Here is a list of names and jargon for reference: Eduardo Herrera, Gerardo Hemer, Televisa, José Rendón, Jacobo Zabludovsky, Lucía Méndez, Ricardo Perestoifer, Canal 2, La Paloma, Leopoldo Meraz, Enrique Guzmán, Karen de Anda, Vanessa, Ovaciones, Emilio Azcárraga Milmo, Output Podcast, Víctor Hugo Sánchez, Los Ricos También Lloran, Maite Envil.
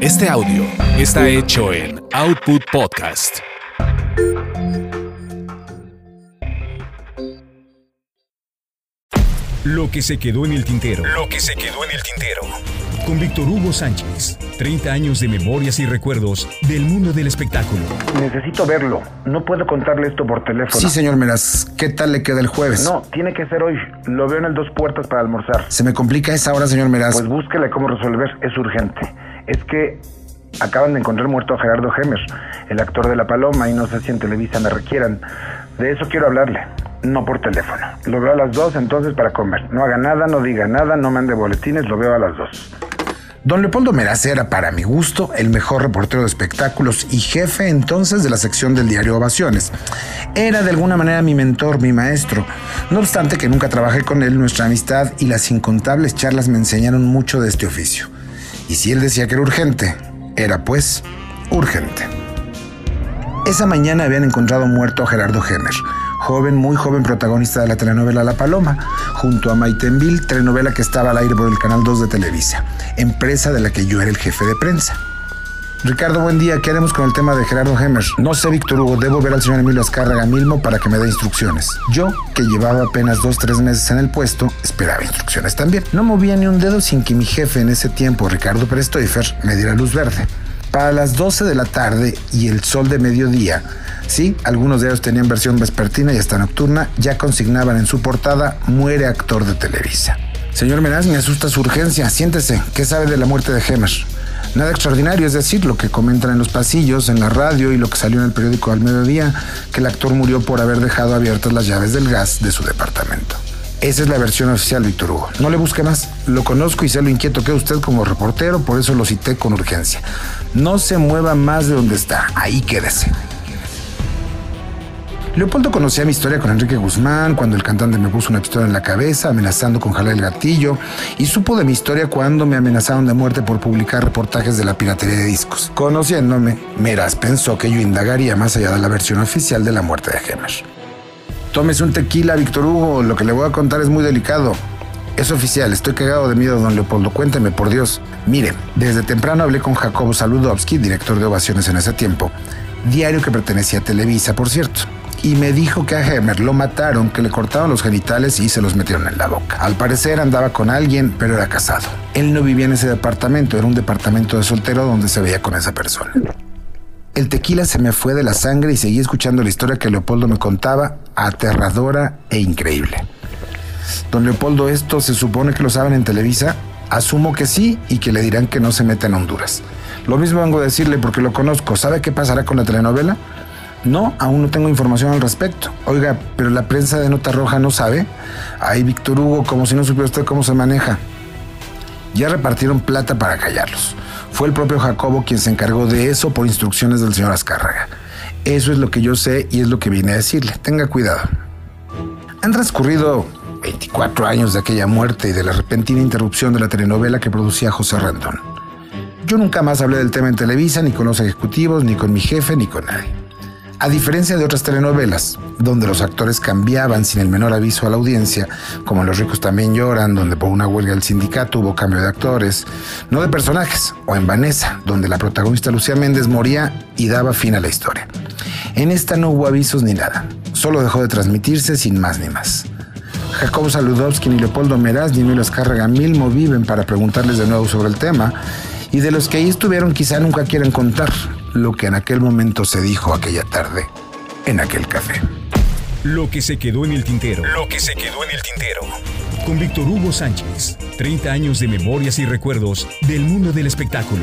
Este audio está hecho en Output Podcast. Lo que se quedó en el tintero. Lo que se quedó en el tintero. Con Víctor Hugo Sánchez. 30 años de memorias y recuerdos del mundo del espectáculo. Necesito verlo. No puedo contarle esto por teléfono. Sí, señor Meraz. ¿Qué tal le queda el jueves? No, tiene que ser hoy. Lo veo en el Dos Puertas para almorzar. Se me complica esa hora, señor Meraz. Pues búsquele cómo resolver. Es urgente. Es que acaban de encontrar muerto a Gerardo Hemer, el actor de La Paloma, y no sé si en Televisa me requieran. De eso quiero hablarle. No por teléfono. Lo veo a las 2 entonces para comer. No haga nada, no diga nada, no mande boletines, lo veo a las 2. Don Leopoldo Meraz era, para mi gusto, el mejor reportero de espectáculos y jefe entonces de la sección del diario Ovaciones. Era de alguna manera mi mentor, mi maestro. No obstante que nunca trabajé con él, nuestra amistad y las incontables charlas me enseñaron mucho de este oficio. Y si él decía que era urgente, era pues urgente. Esa mañana habían encontrado muerto a Gerardo Hemer, joven, muy joven protagonista de la telenovela La Paloma, junto a Maite Envil, telenovela que estaba al aire por el Canal 2 de Televisa, empresa de la que yo era el jefe de prensa. Ricardo, buen día. ¿Qué haremos con el tema de Gerardo Hemer? No sé, Víctor Hugo. Debo ver al señor Emilio Azcárraga Milmo para que me dé instrucciones. Yo, que llevaba apenas 2-3 meses en el puesto, esperaba instrucciones también. No movía ni un dedo sin que mi jefe en ese tiempo, Ricardo Perestoifer, me diera luz verde. Para las 12 de la tarde y el sol de mediodía, sí, algunos de ellos tenían versión vespertina y hasta nocturna, ya consignaban en su portada: muere actor de Televisa. Señor Meraz, me asusta su urgencia. Siéntese. ¿Qué sabe de la muerte de Hemer? Nada extraordinario, es decir, lo que comentan en los pasillos, en la radio y lo que salió en el periódico al mediodía, que el actor murió por haber dejado abiertas las llaves del gas de su departamento. Esa es la versión oficial, Víctor Hugo. No le busque más. Lo conozco y sé lo inquieto que es usted como reportero, por eso lo cité con urgencia. No se mueva más de donde está. Ahí quédese. Leopoldo conocía mi historia con Enrique Guzmán cuando el cantante me puso una pistola en la cabeza amenazando con jalar el gatillo, y supo de mi historia cuando me amenazaron de muerte por publicar reportajes de la piratería de discos. Conociéndome, Meraz pensó que yo indagaría más allá de la versión oficial de la muerte de Hemer. Tómese un tequila, Víctor Hugo. Lo que le voy a contar es muy delicado. Es oficial, estoy cagado de miedo, don Leopoldo. Cuénteme, por Dios. Mire, desde temprano hablé con Jacobo Zabludovsky, director de Ovaciones en ese tiempo, diario que pertenecía a Televisa, por cierto. Y me dijo que a Hemer lo mataron, que le cortaron los genitales y se los metieron en la boca. Al parecer andaba con alguien, pero era casado. Él no vivía en ese departamento, era un departamento de soltero donde se veía con esa persona. El tequila se me fue de la sangre y seguí escuchando la historia que Leopoldo me contaba, aterradora e increíble. Don Leopoldo, ¿esto se supone que lo saben en Televisa? Asumo que sí, y que le dirán que no se meta en Honduras. Lo mismo vengo a decirle porque lo conozco. ¿Sabe qué pasará con la telenovela? No, aún no tengo información al respecto. Oiga, pero la prensa de Nota Roja no sabe. Ay, Víctor Hugo, como si no supiera usted cómo se maneja. Ya repartieron plata para callarlos. Fue el propio Jacobo quien se encargó de eso por instrucciones del señor Azcárraga. Eso es lo que yo sé y es lo que vine a decirle. Tenga cuidado. Han transcurrido 24 años de aquella muerte y de la repentina interrupción de la telenovela que producía José Rendón. Yo nunca más hablé del tema en Televisa, ni con los ejecutivos, ni con mi jefe, ni con nadie. A diferencia de otras telenovelas, donde los actores cambiaban sin el menor aviso a la audiencia, como en Los Ricos También Lloran, donde por una huelga del sindicato hubo cambio de actores, no de personajes, o en Vanessa, donde la protagonista Lucía Méndez moría y daba fin a la historia. En esta no hubo avisos ni nada, solo dejó de transmitirse sin más ni más. Jacobo Zabludovsky, ni Leopoldo Meraz, ni Emilio Azcárraga Milmo viven para preguntarles de nuevo sobre el tema, y de los que ahí estuvieron quizá nunca quieran contar lo que en aquel momento se dijo aquella tarde en aquel café. Lo que se quedó en el tintero. Lo que se quedó en el tintero. Con Víctor Hugo Sánchez. 30 años de memorias y recuerdos del mundo del espectáculo.